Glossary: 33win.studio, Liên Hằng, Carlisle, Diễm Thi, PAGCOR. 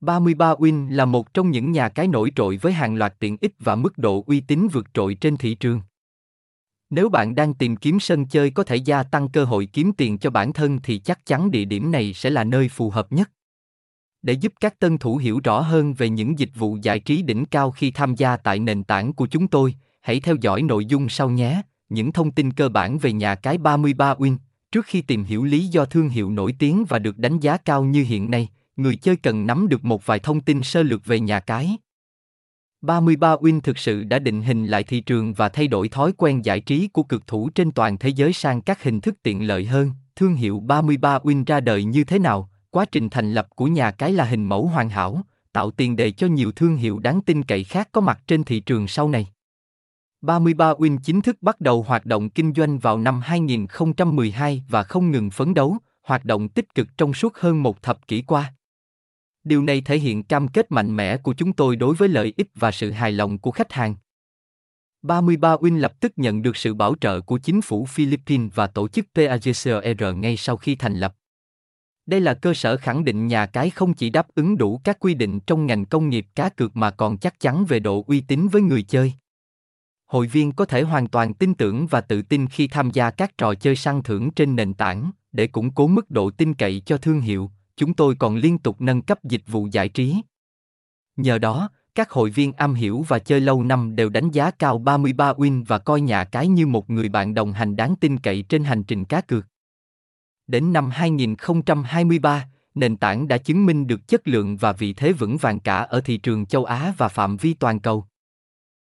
33win là một trong những nhà cái nổi trội với hàng loạt tiện ích và mức độ uy tín vượt trội trên thị trường. Nếu bạn đang tìm kiếm sân chơi có thể gia tăng cơ hội kiếm tiền cho bản thân thì chắc chắn địa điểm này sẽ là nơi phù hợp nhất. Để giúp các tân thủ hiểu rõ hơn về những dịch vụ giải trí đỉnh cao khi tham gia tại nền tảng của chúng tôi, hãy theo dõi nội dung sau nhé. Những thông tin cơ bản về nhà cái 33win. Trước khi tìm hiểu lý do thương hiệu nổi tiếng và được đánh giá cao như hiện nay, người chơi cần nắm được một vài thông tin sơ lược về nhà cái. 33win thực sự đã định hình lại thị trường và thay đổi thói quen giải trí của cược thủ trên toàn thế giới sang các hình thức tiện lợi hơn. Thương hiệu 33win ra đời như thế nào? Quá trình thành lập của nhà cái là hình mẫu hoàn hảo, tạo tiền đề cho nhiều thương hiệu đáng tin cậy khác có mặt trên thị trường sau này. 33win chính thức bắt đầu hoạt động kinh doanh vào năm 2012 và không ngừng phấn đấu, hoạt động tích cực trong suốt hơn một thập kỷ qua. Điều này thể hiện cam kết mạnh mẽ của chúng tôi đối với lợi ích và sự hài lòng của khách hàng. 33win lập tức nhận được sự bảo trợ của chính phủ Philippines và tổ chức PAGCOR ngay sau khi thành lập. Đây là cơ sở khẳng định nhà cái không chỉ đáp ứng đủ các quy định trong ngành công nghiệp cá cược mà còn chắc chắn về độ uy tín với người chơi. Hội viên có thể hoàn toàn tin tưởng và tự tin khi tham gia các trò chơi săn thưởng trên nền tảng. Để củng cố mức độ tin cậy cho thương hiệu, chúng tôi còn liên tục nâng cấp dịch vụ giải trí. Nhờ đó, các hội viên am hiểu và chơi lâu năm đều đánh giá cao 33win và coi nhà cái như một người bạn đồng hành đáng tin cậy trên hành trình cá cược. Đến năm 2023, nền tảng đã chứng minh được chất lượng và vị thế vững vàng cả ở thị trường châu Á và phạm vi toàn cầu.